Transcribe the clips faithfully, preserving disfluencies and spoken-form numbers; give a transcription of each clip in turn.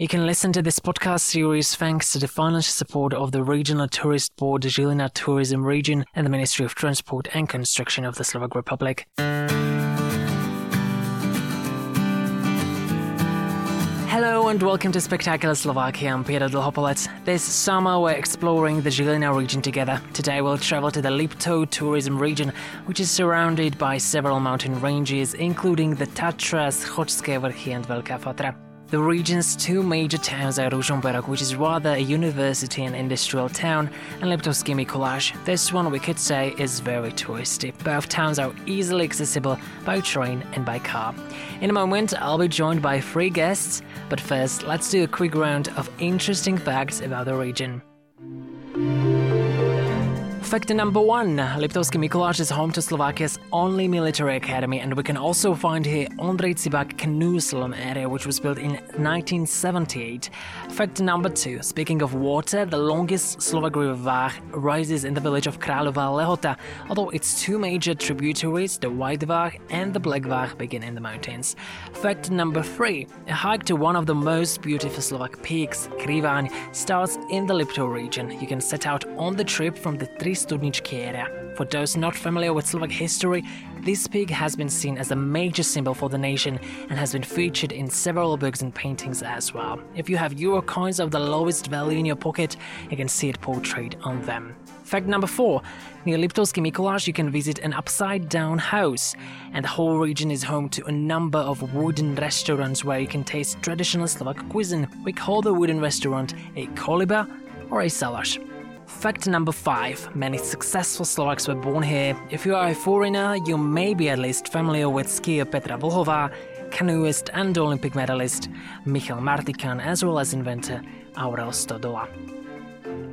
You can listen to this podcast series thanks to the financial support of the Regional Tourist Board, Zilina Tourism Region, and the Ministry of Transport and Construction of the Slovak Republic. Hello and welcome to Spectacular Slovakia. I'm Peter Dlhopolec. This summer we're exploring the Žilina region together. Today we'll travel to the Liptov tourism region, which is surrounded by several mountain ranges, including the Tatras, Chodzské vrchy and Veľká Fatra. The region's two major towns are Ruzhomberok, which is rather a university and industrial town, and Liptovský Mikuláš. This one we could say is very touristy. Both towns are easily accessible by train and by car. In a moment, I'll be joined by three guests, but first, let's do a quick round of interesting facts about the region. Fact number one, Liptovský Mikuláš is home to Slovakia's only military academy, and we can also find here Ondrej Cibák canoe slalom area, which was built in nineteen seventy-eight. Fact number two, speaking of water, the longest Slovak river Váh rises in the village of Kráľová Lehota, although its two major tributaries, the White Váh and the Black Váh, begin in the mountains. Fact number three, a hike to one of the most beautiful Slovak peaks, Kriváň, starts in the Liptov region. You can set out on the trip from the three Studničky area. For those not familiar with Slovak history, this peak has been seen as a major symbol for the nation and has been featured in several books and paintings as well. If you have euro coins of the lowest value in your pocket, you can see it portrayed on them. Fact number four. Near Liptovský Mikuláš you can visit an upside-down house, and the whole region is home to a number of wooden restaurants where you can taste traditional Slovak cuisine. We call the wooden restaurant a koliba or a salaš. Fact number five. Many successful Slovaks were born here. If you are a foreigner, you may be at least familiar with skier Petra Vlhová, canoeist and Olympic medalist Michal Martikán, as well as inventor Aurel Stodola.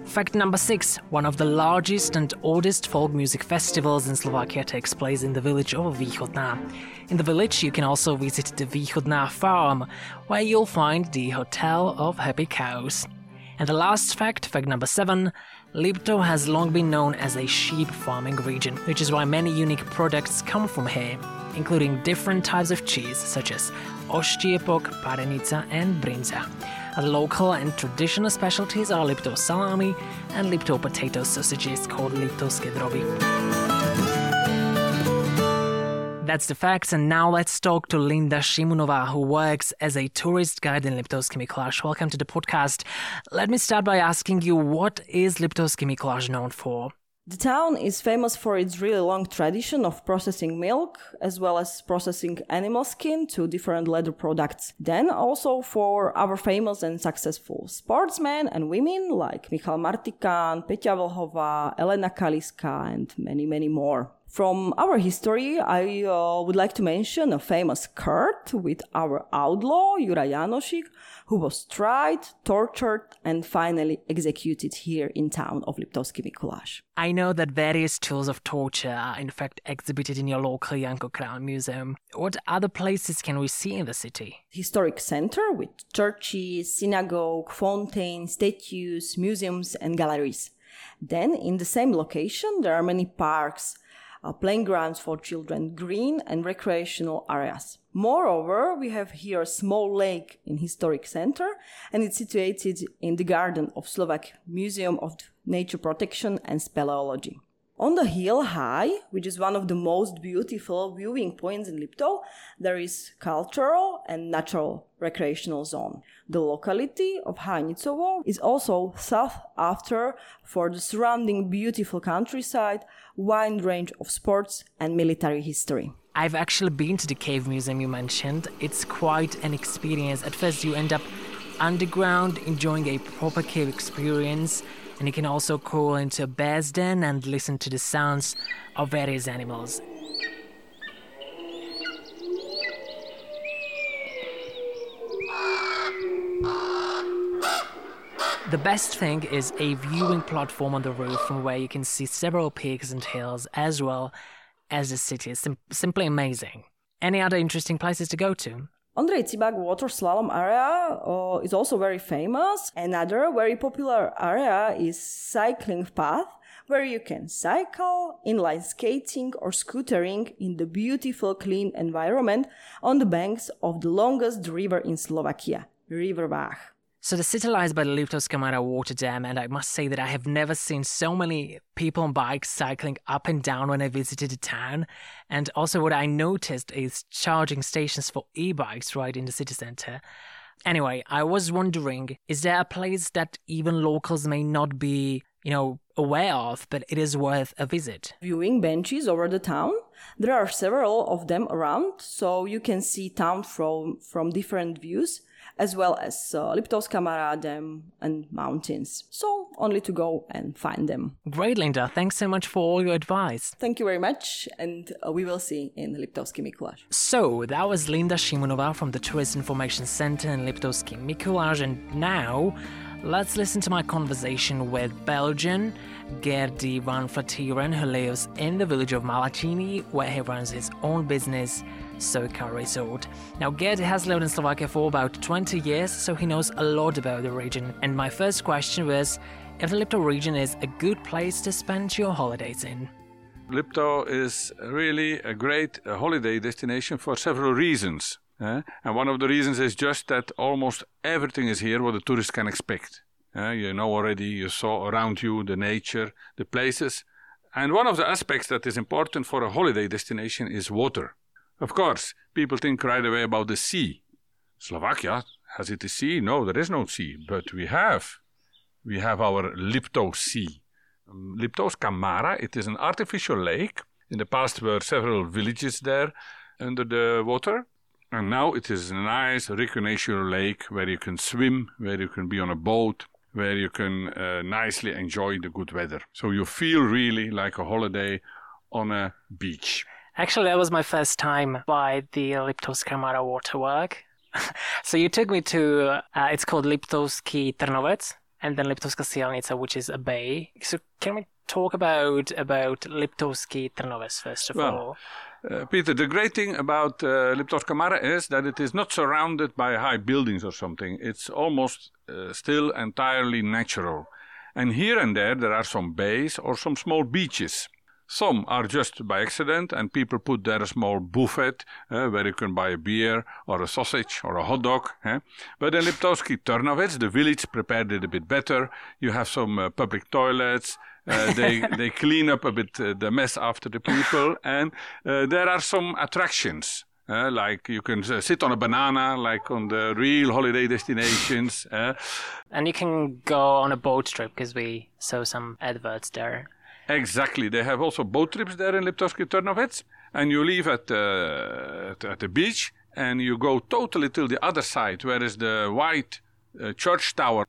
Fact number six. One of the largest and oldest folk music festivals in Slovakia takes place in the village of Východná. In the village you can also visit the Východná farm, where you'll find the Hotel of Happy Cows. And the last fact, fact number seven. Liptov has long been known as a sheep farming region, which is why many unique products come from here, including different types of cheese such as oštiepok, parenica and brinza. Other local and traditional specialties are Liptov salami and Liptov potato sausages called Liptovské droby. That's the facts, and now let's talk to Linda Shimunová, who works as a tourist guide in Liptovský Mikuláš. Welcome to the podcast. Let me start by asking you, what is Liptovský Mikuláš known for? The town is famous for its really long tradition of processing milk, as well as processing animal skin to different leather products. Then also for our famous and successful sportsmen and women like Michal Martikán, Peťa Vlhová, Elena Kaliska, and many, many more. From our history, I uh, would like to mention a famous court with our outlaw, Juraj Jánosík, who was tried, tortured, and finally executed here in town of Liptovský Mikuláš. I know that various tools of torture are in fact exhibited in your local Janko Král Museum. What other places can we see in the city? Historic center with churches, synagogue, fountains, statues, museums, and galleries. Then, in the same location, there are many parks, Uh, playing grounds for children, green and recreational areas. Moreover, we have here a small lake in historic center, and it's situated in the garden of Slovak Museum of Nature Protection and Speleology. On the hill high, which is one of the most beautiful viewing points in Liptov, there is cultural and natural recreational zone. The locality of Hajnicovo is also sought after for the surrounding beautiful countryside, wide range of sports and military history. I've actually been to the cave museum you mentioned. It's quite an experience. At first you end up underground, enjoying a proper cave experience, and you can also crawl into a bear's den and listen to the sounds of various animals. The best thing is a viewing platform on the roof from where you can see several peaks and hills as well as the city. It's sim- simply amazing. Any other interesting places to go to? Ondrej Cibák water slalom area uh, is also very famous. Another very popular area is cycling path, where you can cycle, inline skating or scootering in the beautiful clean environment on the banks of the longest river in Slovakia, River Váh. So the city lies by the Liptovská Mara water dam, and I must say that I have never seen so many people on bikes cycling up and down when I visited the town. And also what I noticed is charging stations for e-bikes right in the city centre. Anyway, I was wondering, is there a place that even locals may not be, you know, aware of, but it is worth a visit? Viewing benches over the town. There are several of them around, so you can see town from, from different views, as well as uh, Liptovská Mara, dam and mountains. So only to go and find them. Great, Linda. Thanks so much for all your advice. Thank you very much, and uh, we will see in Liptovský Mikuláš. So that was Linda Shimunová from the Tourist Information Center in Liptovský Mikuláš, and now let's listen to my conversation with Belgian Gerdy van Vlatieren, who lives in the village of Malacini, where he runs his own business, Soka Resort. Now, Gerdy has lived in Slovakia for about twenty years, so he knows a lot about the region. And my first question was if the Lipto region is a good place to spend your holidays in. Lipto is really a great holiday destination for several reasons. Uh, and one of the reasons is just that almost everything is here what the tourist can expect. Uh, you know already, you saw around you the nature, the places. And one of the aspects that is important for a holiday destination is water. Of course, people think right away about the sea. Slovakia, has it a sea? No, there is no sea. But we have. We have our Lipto Sea. Um, Liptovská Mara, it is an artificial lake. In the past were several villages there under the water. And now it is a nice recreational lake where you can swim, where you can be on a boat, where you can uh, nicely enjoy the good weather. So you feel really like a holiday on a beach. Actually, that was my first time by the Liptovská Mara waterwork. So you took me to, uh, it's called Liptovský Trnovec, and then Liptovská Silnica, which is a bay. So can we talk about, about Liptovský Trnovec first of well, all? Uh, Peter, the great thing about uh, Liptovská Mara is that it is not surrounded by high buildings or something. It's almost uh, still entirely natural. And here and there, there are some bays or some small beaches. Some are just by accident, and people put there a small buffet uh, where you can buy a beer or a sausage or a hot dog. Eh? But in Liptovský Trnovec, the village prepared it a bit better. You have some uh, public toilets. Uh, they they clean up a bit uh, the mess after the people, and uh, there are some attractions uh, like you can uh, sit on a banana, like on the real holiday destinations, uh. and you can go on a boat trip because we saw some adverts there. Exactly, they have also boat trips there in Liptovský Trnovec, and you leave at uh, at, at the beach and you go totally till the other side, where is the white uh, church tower.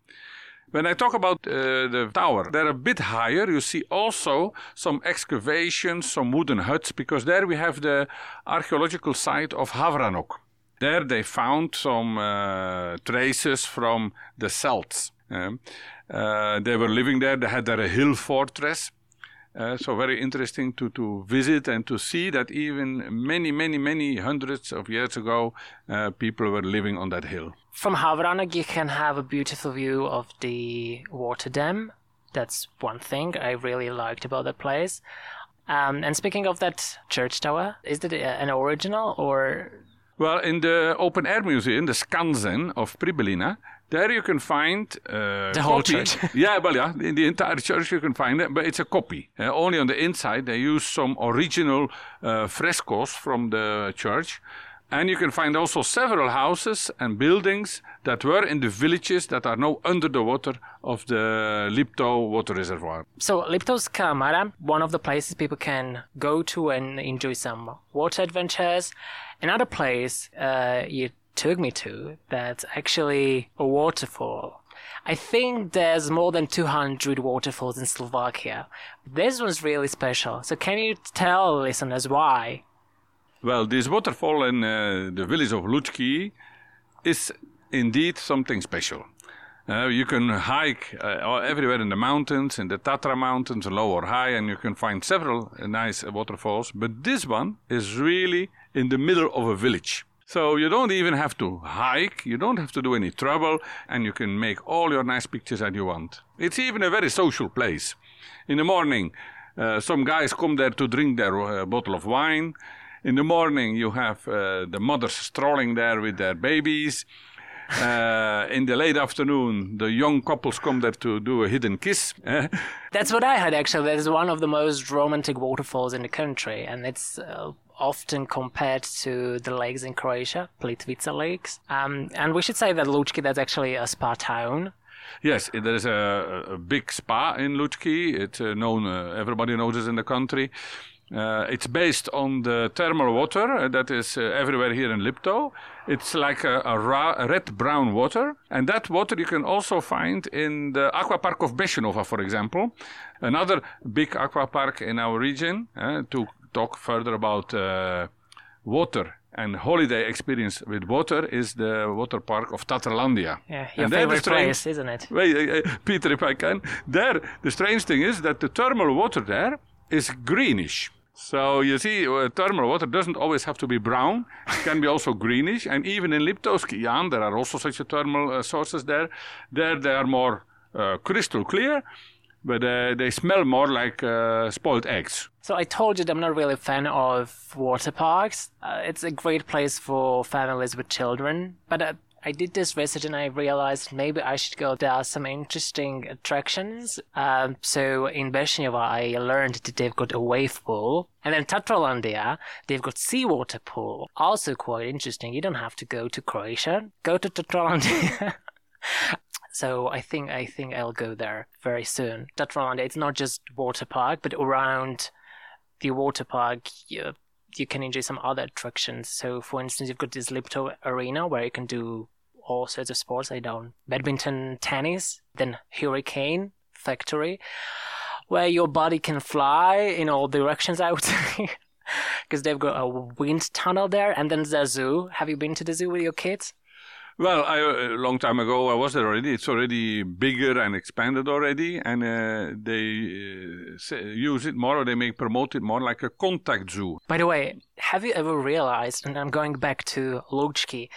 When I talk about uh, the tower, they're a bit higher. You see also some excavations, some wooden huts, because there we have the archaeological site of Havranok. There they found some uh, traces from the Celts. Um, uh, they were living there. They had there a hill fortress. Uh, so very interesting to, to visit and to see that even many, many, many hundreds of years ago, uh, people were living on that hill. From Havranok, you can have a beautiful view of the water dam. That's one thing I really liked about that place. Um, and speaking of that church tower, is it an original or...? Well, in the open air museum, the Skansen of Pribylina, there you can find... Uh, the whole copy. Church. yeah, well, yeah. In the entire church you can find it, but it's a copy. Uh, only on the inside they use some original uh, frescoes from the church. And you can find also several houses and buildings that were in the villages that are now under the water of the Lipto water reservoir. So Liptovská Mara, one of the places people can go to and enjoy some water adventures. Another place uh, you took me to, that's actually a waterfall. I think there's more than two hundred waterfalls in Slovakia. This one's really special. So can you tell listeners why? Well, this waterfall in uh, the village of Lúčky is indeed something special. Uh, you can hike uh, everywhere in the mountains, in the Tatra mountains, low or high, and you can find several nice waterfalls. But this one is really in the middle of a village. So you don't even have to hike, you don't have to do any trouble, and you can make all your nice pictures that you want. It's even a very social place. In the morning, uh, some guys come there to drink their uh, bottle of wine. In the morning, you have uh, the mothers strolling there with their babies. Uh, in the late afternoon, the young couples come there to do a hidden kiss. That's what I had, actually. That is one of the most romantic waterfalls in the country, and it's uh, often compared to the lakes in Croatia, Plitvice lakes. Um, and we should say that Lúčky, that's actually a spa town. Yes, there is a, a big spa in Lúčky. It's uh, known, uh, everybody knows it in the country. Uh, it's based on the thermal water uh, that is uh, everywhere here in Lipto. It's like a, a, ra- a red-brown water. And that water you can also find in the aquapark of Bešeňová, for example. Another big aquapark in our region uh, to talk further about uh, water. And holiday experience with water is the water park of Tatralandia. Yeah, your and favorite strange, place, isn't it? Wait, uh, Peter, if I can. There, the strange thing is that the thermal water there is greenish. So you see, uh, thermal water doesn't always have to be brown. It can be also greenish. And even in Liptovský Ján, there are also such a thermal uh, sources there. There they are more uh, crystal clear, but uh, they smell more like uh, spoiled eggs. So I told you that I'm not really a fan of water parks. Uh, it's a great place for families with children. But uh, I did this research and I realized maybe I should go. There are some interesting attractions. Um, so in Bešeňová, I learned that they've got a wave pool. And then Tatralandia, they've got seawater pool. Also quite interesting. You don't have to go to Croatia. Go to Tatralandia. So I think I think I'll go there very soon. Tatralandia, it's not just water park, but around the water park, you, you can enjoy some other attractions. So, for instance, you've got this Lipto arena where you can do all sorts of sports. I don't badminton, tennis, then Hurricane Factory, where your body can fly in all directions, I would say, because they've got a wind tunnel there. And then the zoo. Have you been to the zoo with your kids? Well, I, a long time ago I was there already. It's already bigger and expanded already, and uh, they uh, use it more, or they make promote it more like a contact zoo. By the way, have you ever realized, and I'm going back to Lúčky,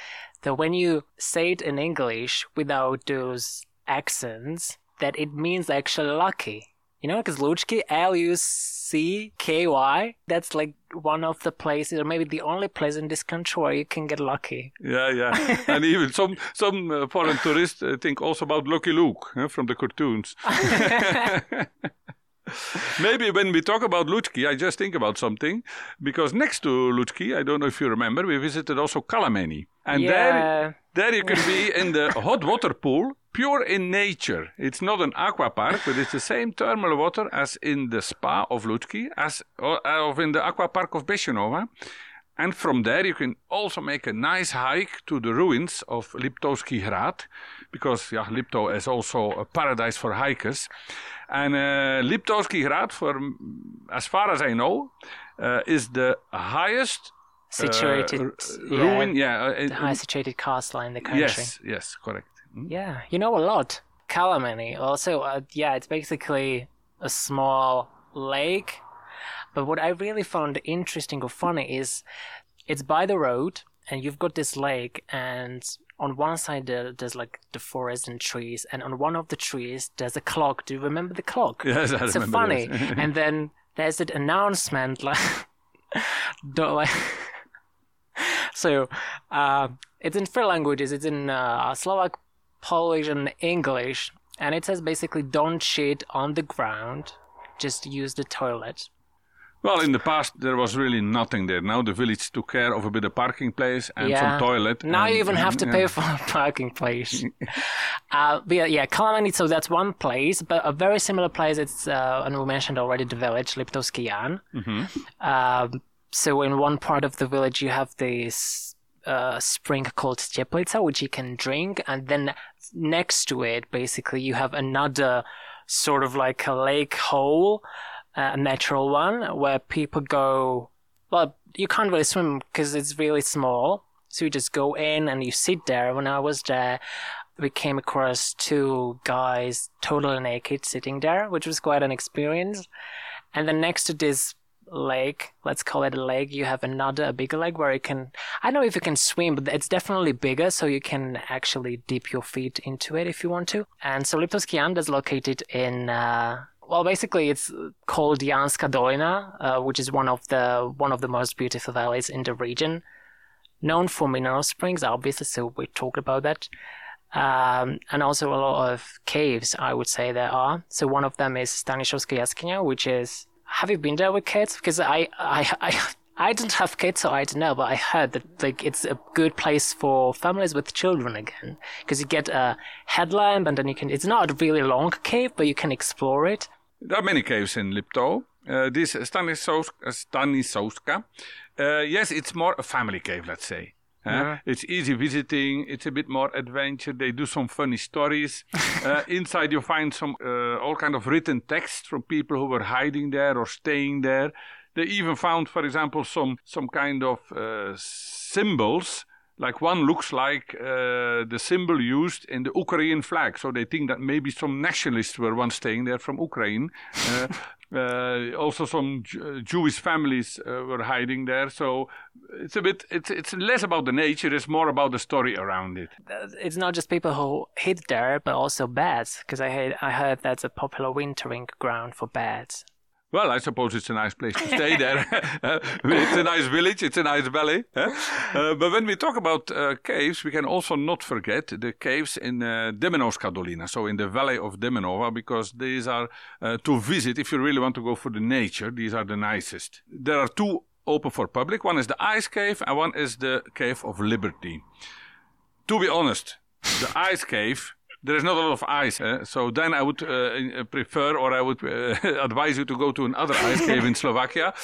that when you say it in English without those accents, that it means actually lucky. You know, because Lúčky, L U C K Y, that's like one of the places, or maybe the only place in this country where you can get lucky. Yeah, yeah. And even some some uh, foreign tourists uh, think also about Lucky Luke huh, from the cartoons. Maybe when we talk about Lúčky, I just think about something, because next to Lúčky, I don't know if you remember, we visited also Kalameny. And yeah. there, there you can be in the hot water pool. Pure in nature. It's not an aqua park, but it's the same thermal water as in the spa of Lúčky, as or, or in the aqua park of Bešeňová. And from there you can also make a nice hike to the ruins of Liptovský Hrad, because yeah, Lipto is also a paradise for hikers. And uh, Liptovský Hrad, for, as far as I know, uh, is the highest situated uh, ruin. Yeah, yeah uh, the highest situated castle in the country. Yes, yes, correct. Yeah, you know a lot. Kalameny also, uh, yeah, it's basically a small lake. But what I really found interesting or funny is it's by the road and you've got this lake, and on one side there, there's like the forest and trees, and on one of the trees there's a clock. Do you remember the clock? Yes, I it's remember. It's so funny. And then there's an announcement like... don't like... so, uh, it's in three languages. It's in uh, Slovak, Polish and English, and it says basically don't shit on the ground, just use the toilet. Well, in the past there was really nothing there. Now the village took care of a bit of parking place and yeah. some toilet. Now and, you even and, have to yeah. pay for a parking place. uh, but yeah, yeah, Kalameny, so that's one place, but a very similar place, it's, uh, and we mentioned already the village, Liptovský Ján. Mm-hmm. Uh, so in one part of the village you have this uh, spring called Teplica, which you can drink, and then next to it basically you have another sort of like a lake hole, a uh, natural one where people go, well, you can't really swim because it's really small, so you just go in and you sit there. When I was there we came across two guys totally naked sitting there, which was quite an experience. And then next to this lake, let's call it a lake, you have another a bigger lake where you can, I don't know if you can swim, but it's definitely bigger, so you can actually dip your feet into it if you want to. And so Liptovský Ján is located in uh, well, basically it's called Jánska Dolina, uh, which is one of the one of the most beautiful valleys in the region. known for mineral springs, obviously, so we talked about that. Um, and also a lot of caves, I would say there are. So one of them is Stanislavská Jaskyňa, which is, have you been there with kids? Because I, I, I, I don't have kids, so I don't know, but I heard that like it's a good place for families with children again. Because you get a headlamp and then you can, it's not a really long cave, but you can explore it. There are many caves in Lipto. Uh, this Stanislavská, uh, yes, it's more a family cave, let's say. Yeah. Uh, it's easy visiting, it's a bit more adventure, they do some funny stories. uh, inside you find some uh, all kind of written texts from people who were hiding there or staying there. They even found, for example, some, some kind of uh, symbols, like one looks like uh, the symbol used in the Ukrainian flag. So they think that maybe some nationalists were once staying there from Ukraine. Uh, Uh, also, some J- Jewish families uh, were hiding there, so it's a bit. It's it's less about the nature; it's more about the story around it. It's not just people who hid there, but also bats, because I heard I heard that's a popular wintering ground for bats. Well, I suppose it's a nice place to stay there. It's a nice village, it's a nice valley. Huh? Uh, but when we talk about uh, caves, we can also not forget the caves in uh, Demenovská Dolina, so in the valley of Demenova, because these are uh, to visit, if you really want to go for the nature, these are the nicest. There are two open for public. One is the Ice Cave and one is the Cave of Liberty. To be honest, the Ice Cave... There is not a lot of ice, eh? So then I would uh, prefer or I would uh, advise you to go to another ice cave in Slovakia,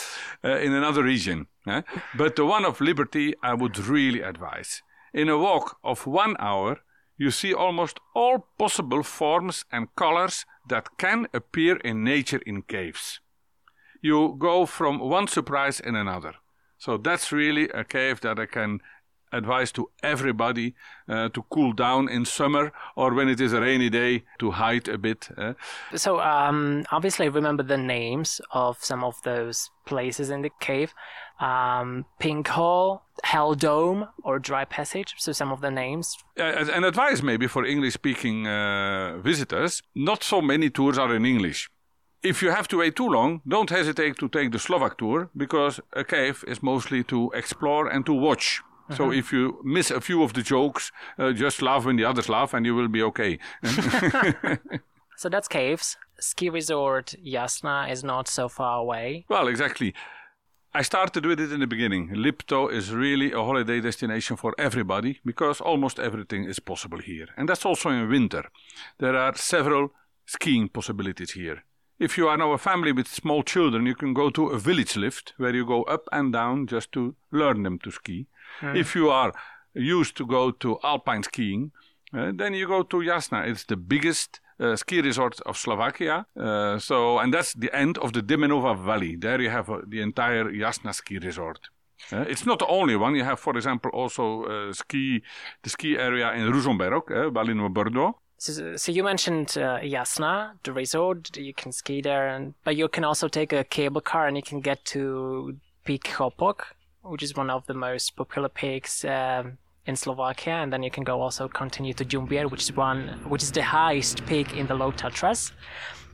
uh, in another region. Eh? But the one of Liberty, I would really advise. In a walk of one hour, you see almost all possible forms and colors that can appear in nature in caves. You go from one surprise in another. So that's really a cave that I can advice to everybody uh, to cool down in summer or when it is a rainy day to hide a bit. Eh? So um, obviously remember the names of some of those places in the cave. Um, Pink Hall, Hell Dome or Dry Passage. So some of the names. Uh, an advice maybe for English speaking uh, visitors. Not so many tours are in English. If you have to wait too long, don't hesitate to take the Slovak tour because a cave is mostly to explore and to watch. So mm-hmm. if you miss a few of the jokes, uh, just laugh when the others laugh and you will be okay. So that's caves. Ski resort Jasna is not so far away. Well, exactly. I started with it in the beginning. Lipto is really a holiday destination for everybody because almost everything is possible here. And that's also in winter. There are several skiing possibilities here. If you are now a family with small children, you can go to a village lift where you go up and down just to learn them to ski. Mm. If you are used to go to alpine skiing, uh, then you go to Jasna. It's the biggest uh, ski resort of Slovakia. Uh, so, and that's the end of the Demenova Valley. There you have uh, the entire Jasna ski resort. Uh, it's not the only one. You have, for example, also uh, ski the ski area in Ruzhomberok, uh, Malinô Brdo. So, so you mentioned uh, Jasna, the resort. You can ski there, and but you can also take a cable car and you can get to Peak Hopok, which is one of the most popular peaks um, in Slovakia. And then you can go also continue to Jumbier, which is one, which is the highest peak in the Low Tatras.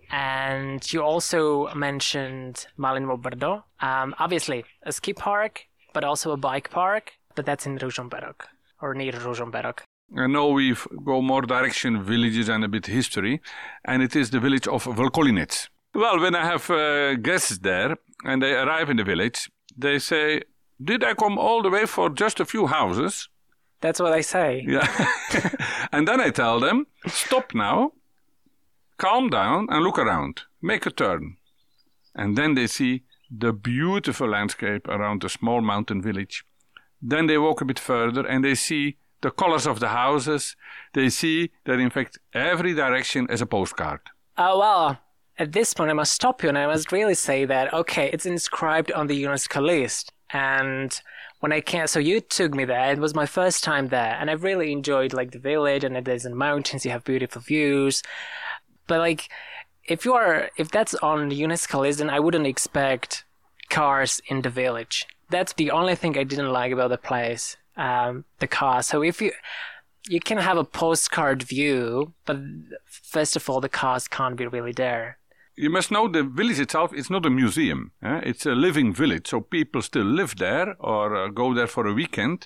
And you also mentioned Malinô Brdo. Um, obviously a ski park, but also a bike park. But that's in Ruzhomberok or near Ruzhomberok. I know we go more direction villages and a bit history, and it is the village of Vlkolínec. Well, when I have uh, guests there and they arrive in the village, they say, "Did I come all the way for just a few houses?" That's what I say. Yeah, and then I tell them, "Stop now, calm down, and look around. Make a turn," and then they see the beautiful landscape around the small mountain village. Then they walk a bit further and they see the colors of the houses. They see that, in fact, every direction is a postcard. Oh, well, at this point, I must stop you and I must really say that, okay, it's inscribed on the UNESCO list. And when I can't, so you took me there. It was my first time there. And I really enjoyed, like, the village and there's the mountains. You have beautiful views. But, like, if you are, if that's on the UNESCO list, then I wouldn't expect cars in the village. That's the only thing I didn't like about the place. Um, the car. So if you you can have a postcard view, but first of all, the cars can't be really there. You must know the village itself. It's not a museum. Eh? It's a living village, so people still live there or uh, go there for a weekend.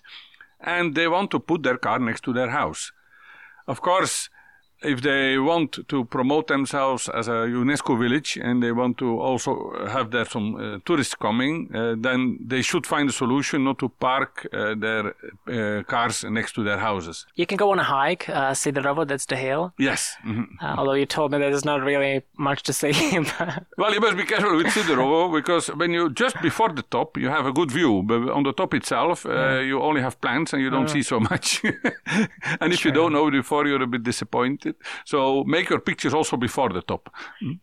and they want to put their car next to their house. Of course, if they want to promote themselves as a UNESCO village and they want to also have there some uh, tourists coming, uh, then they should find a solution not to park uh, their uh, cars next to their houses. You can go on a hike, uh, Sidorovo, that's the hill. Yes. Mm-hmm. Uh, although you told me there's not really much to see. But... Well, you must be careful with Sidorovo because when you just before the top, you have a good view, but on the top itself, uh, mm. you only have plants and you don't mm. see so much. And if True. You don't know before, you're a bit disappointed. So make your pictures also before the top.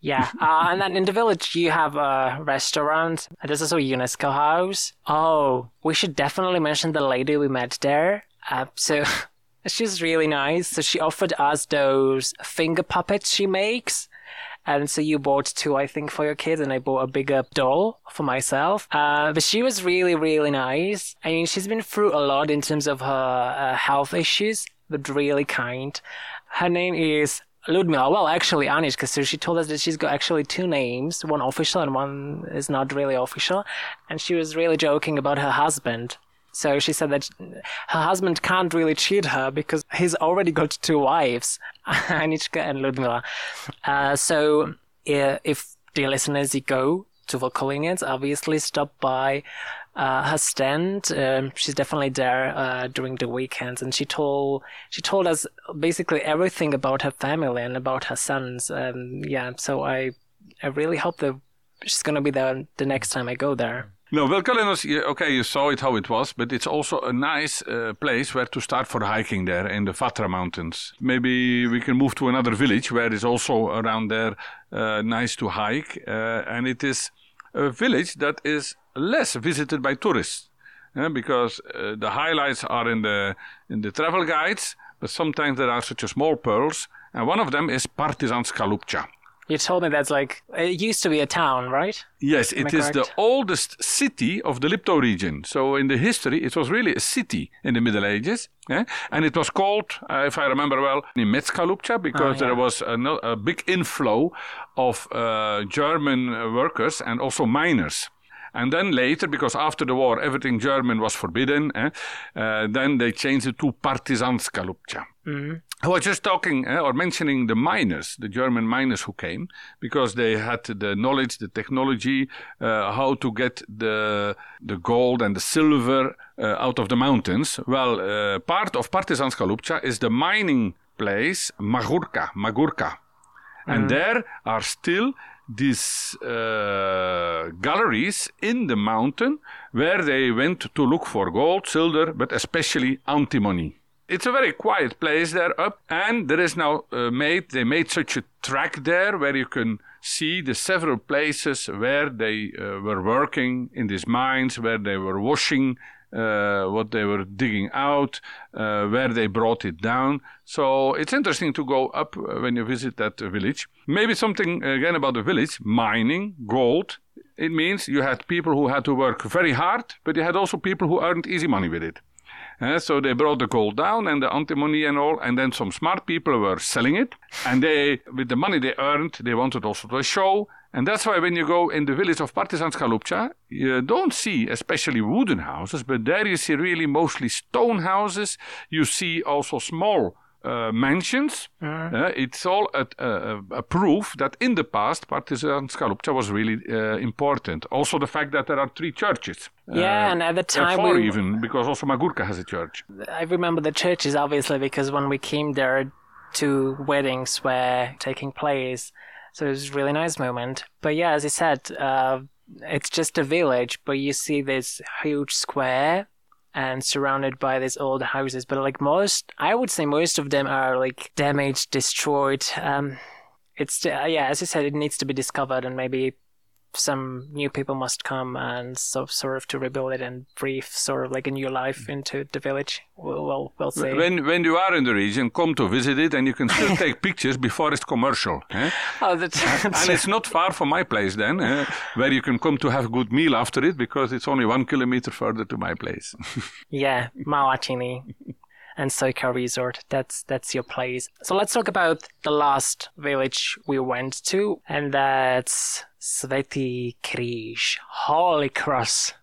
Yeah, uh, and then in the village you have a restaurant. There's also a UNESCO house. Oh, we should definitely mention the lady we met there. Uh, so she's really nice. So she offered us those finger puppets she makes. And so you bought two, I think, for your kids, and I bought a bigger doll for myself. Uh, but she was really, really nice. I mean, she's been through a lot in terms of her uh, health issues, but really kind. Her name is Ludmila. Well, actually, Anička. So she told us that she's got actually two names, one official and one is not really official. And she was really joking about her husband. So she said that her husband can't really cheat her because he's already got two wives, Anička and Ludmila. Uh, so if, dear listeners, you go to Vlkolínec, obviously stop by Uh, her stand. Um, she's definitely there uh, during the weekends, and she told she told us basically everything about her family and about her sons. Um, yeah, so I I really hope that she's gonna be there the next time I go there. No, Vlkolínec, okay, you saw it how it was, but it's also a nice uh, place where to start for hiking there in the Fatra Mountains. Maybe we can move to another village where it's also around there uh, nice to hike, uh, and it is a village that is less visited by tourists eh, because uh, the highlights are in the in the travel guides, but sometimes there are such a small pearls, and one of them is Partizánska Ľupča. You told me that's like, it used to be a town, right? Yes, Am it I is correct? The oldest city of the Lipto region. So in the history, it was really a city in the Middle Ages. Eh? And it was called, uh, if I remember well, Nemecká Ľupča, because oh, yeah. there was a, a big inflow of uh, German workers and also miners. And then later, because after the war, everything German was forbidden, eh? uh, then they changed it to Partizánska Ľupča. Mm-hmm. I was just talking eh, or mentioning the miners, the German miners who came, because they had the knowledge, the technology, uh, how to get the the gold and the silver uh, out of the mountains. Well, uh, part of Partizánska Ľupča is the mining place Magurka, Magurka. And mm-hmm. there are still these uh, galleries in the mountain where they went to look for gold, silver, but especially antimony. It's a very quiet place there up, and there is now uh, made, they made such a track there where you can see the several places where they uh, were working in these mines, where they were washing uh, what they were digging out, uh, where they brought it down. So it's interesting to go up when you visit that village. Maybe something again about the village, mining, gold. It means you had people who had to work very hard, but you had also people who earned easy money with it. Uh, so they brought the gold down and the antimony and all, and then some smart people were selling it. And they, with the money they earned, they wanted also to show. And that's why when you go in the village of Partizánska Ľupča, you don't see especially wooden houses, but there you see really mostly stone houses. You see also small uh, mansions. Mm. Uh, it's all a, a, a proof that in the past, Partizánska Ľupča was really uh, important. Also the fact that there are three churches. Yeah, uh, and at the time... Four we, even, because also Magurka has a church. I remember the churches, obviously, because when we came there, two weddings were taking place. So it was a really nice moment. But yeah, as you said, uh, it's just a village, but you see this huge square and surrounded by these old houses. But like most, I would say most of them are like damaged, destroyed. Um, it's uh, yeah, as you said, it needs to be discovered, and maybe some new people must come and so, sort of to rebuild it and breathe sort of like a new life into the village. We'll, we'll, we'll see. When when you are in the region, come to visit it, and you can still take pictures before it's commercial. Eh? Oh, that's, that's and it's not far from my place then, eh, where you can come to have a good meal after it, because it's only one kilometer further to my place. Yeah, Mauatini and Soika Resort, that's that's your place. So let's talk about the last village we went to, and that's... Svätý Kríž, Holy Cross.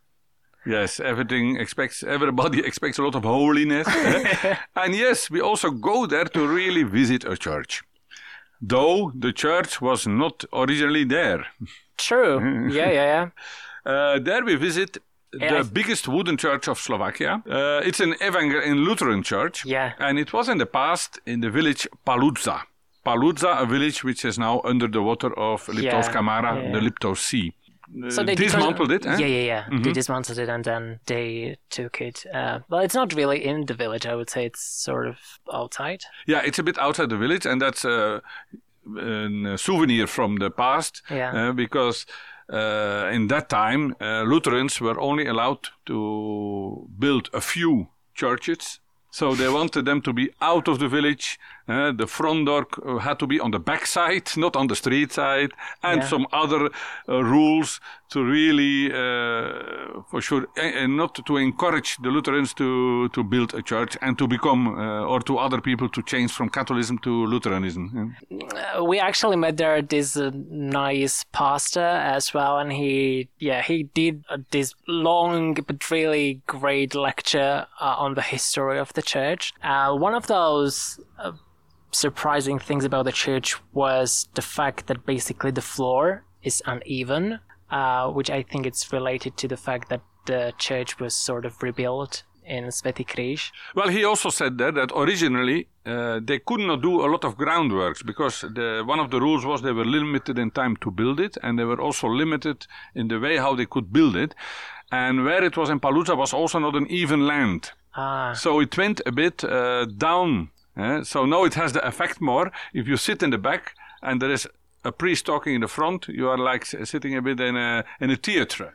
Yes, everything expects, everybody expects a lot of holiness. And yes, we also go there to really visit a church. Though the church was not originally there. True. Yeah, yeah, yeah. Uh, there we visit the biggest wooden church of Slovakia. Uh, it's an Evangelical Lutheran church. Yeah. And it was in the past in the village Paludza. Paludza, a village which is now under the water of Liptovská Mara, yeah, yeah. the Liptov Sea. So they dismantled because, it, eh? Yeah, yeah, yeah. Mm-hmm. They dismantled it and then they took it. Uh, well, it's not really in the village, I would say. It's sort of outside. Yeah, it's a bit outside the village, and that's a, a souvenir from the past. Yeah. Uh, because uh, in that time, uh, Lutherans were only allowed to build a few churches. So they wanted them to be out of the village. Uh, the front door had to be on the back side, not on the street side, and yeah. some other uh, rules to really, uh, for sure, uh, not to encourage the Lutherans to, to build a church and to become, uh, or to other people to change from Catholicism to Lutheranism. Yeah. Uh, we actually met there this uh, nice pastor as well, and he, yeah, he did uh, this long but really great lecture uh, on the history of the church. Uh, one of those Uh, surprising things about the church was the fact that basically the floor is uneven, uh, which I think it's related to the fact that the church was sort of rebuilt in Svätý Kríž. Well, he also said that, that originally uh, they could not do a lot of groundworks because the, one of the rules was they were limited in time to build it, and they were also limited in the way how they could build it. And where it was in Paludza was also not an even land. Ah. So it went a bit uh, down. Uh, so now it has the effect more. If you sit in the back and there is a priest talking in the front, you are like sitting a bit in a in a theatre.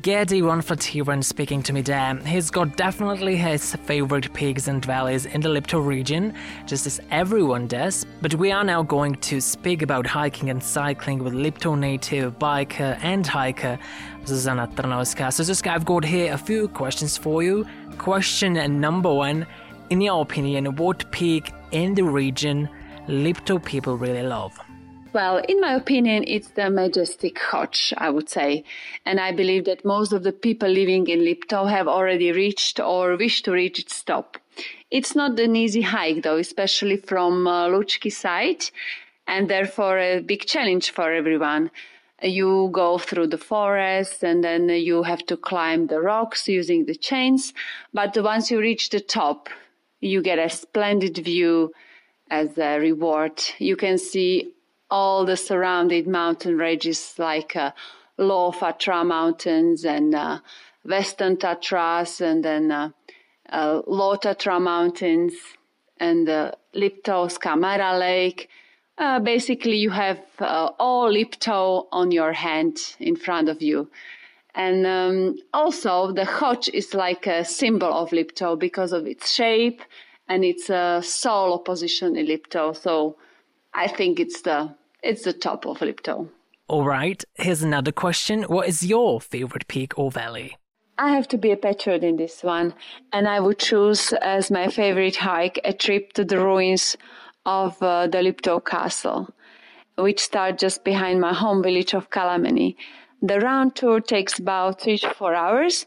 Geddy Ronflat here when speaking to me there. He's got definitely his favourite peaks and valleys in the Liptov region, just as everyone does. But we are now going to speak about hiking and cycling with Liptov native biker and hiker Zuzana Trnavská. So Zuzka, I've got here a few questions for you. Question number one. In your opinion, what peak in the region Liptov people really love? Well, in my opinion, it's the majestic Choč, I would say. And I believe that most of the people living in Liptov have already reached or wish to reach its top. It's not an easy hike, though, especially from uh, Lúčky side, and therefore a big challenge for everyone. You go through the forest and then you have to climb the rocks using the chains. But once you reach the top, you get a splendid view as a reward. You can see all the surrounding mountain ranges like uh, Lower Fatra Mountains and uh, Western Tatras and then uh, uh, Lower Tatra Mountains and uh, Liptovská Mara Lake. Uh, basically, you have uh, all Liptov on your hand in front of you. And um, also the Choč is like a symbol of Liptov because of its shape and its uh, sole opposition in Liptov. So I think it's the it's the top of Liptov. All right. Here's another question. What is your favorite peak or valley? I have to be a patriot in this one. And I would choose as my favorite hike a trip to the ruins of uh, the Liptov castle, which start just behind my home village of Kalameny. The round tour takes about three to four hours.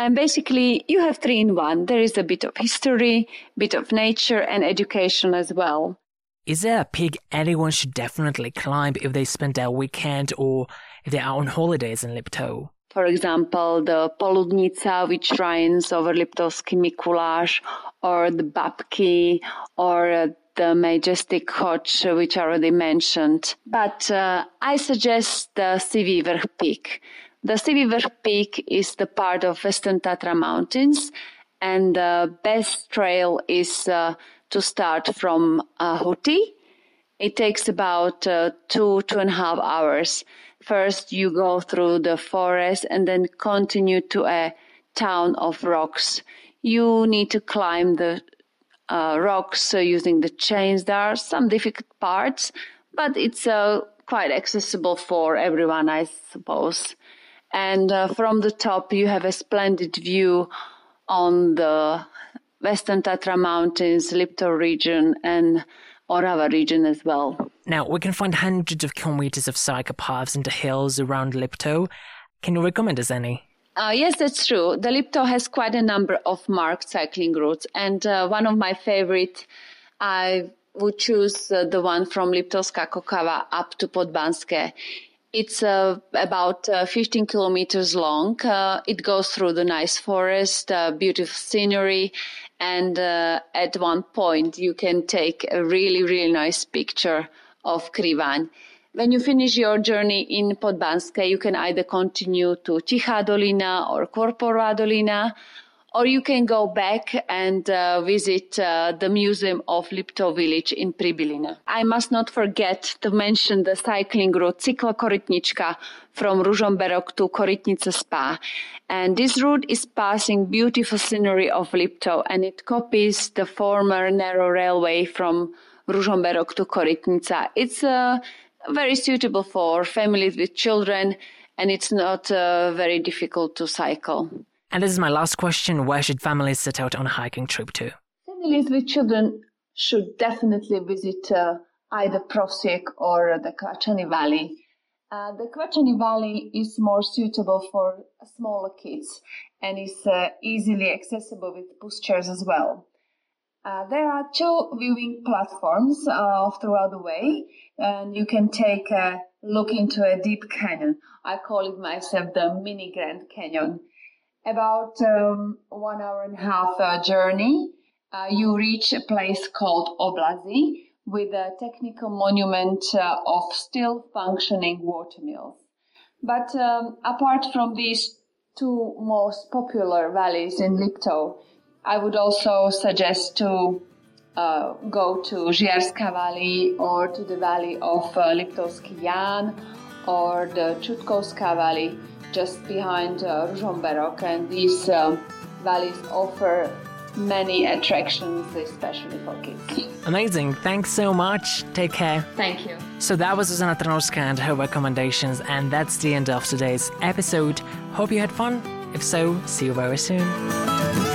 And basically, you have three in one. There is a bit of history, bit of nature and education as well. Is there a peak anyone should definitely climb if they spend their weekend or if they are on holidays in Liptov? For example, the Poludnica, which runs over Liptovský Mikuláš, or the Babky, or uh, the majestic Choč, which I already mentioned. But uh, I suggest the Sivý vrch peak. The Sivý vrch peak is the part of Western Tatra Mountains, and the best trail is uh, to start from uh, Huty. It takes about uh, two, two and a half hours. First, you go through the forest and then continue to a town of rocks. You need to climb the Uh, rocks uh, using the chains. There are some difficult parts, but it's uh, quite accessible for everyone, I suppose. And uh, from the top, you have a splendid view on the Western Tatra Mountains, Liptov region, and Orava region as well. Now, we can find hundreds of kilometers of cycle paths in the hills around Liptov. Can you recommend us any? Uh, yes, that's true. The Lipto has quite a number of marked cycling routes, and uh, one of my favorite, I would choose uh, the one from Liptovská Kokava up to Podbanské. It's uh, about uh, fifteen kilometers long. Uh, it goes through the nice forest, uh, beautiful scenery, and uh, at one point you can take a really, really nice picture of Kriváň. When you finish your journey in Podbanské, you can either continue to Tichá Dolina or Kvorporová Dolina, or you can go back and uh, visit uh, the Museum of Liptov Village in Pribylina. I must not forget to mention the cycling route Cyklokorytnička from Ruzhomberok to Korytnica Spa. And this route is passing beautiful scenery of Liptov, and it copies the former narrow railway from Ruzhomberok to Korytnica. It's uh, very suitable for families with children, and it's not uh, very difficult to cycle. And this is my last question. Where should families set out on a hiking trip to? Families with children should definitely visit uh, either Prosek or the Kvačany Valley. Uh, the Kvačany Valley is more suitable for smaller kids and is uh, easily accessible with pushchairs as well. Uh, there are two viewing platforms uh, throughout the way, and you can take a look into a deep canyon. I call it myself the mini Grand Canyon. About um, one hour and a half uh, journey, uh, you reach a place called Oblazy with a technical monument uh, of still functioning watermills. But um, apart from these two most popular valleys in Liptov, I would also suggest to uh, go to Žiarská Valley or to the valley of uh, Liptovský Ján or the Čutkovská Valley just behind uh, Ruzhomberok, and these uh, valleys offer many attractions, especially for kids. Amazing. Thanks so much. Take care. Thank you. So that was Zuzana Trnovska and her recommendations, and that's the end of today's episode. Hope you had fun. If so, see you very soon.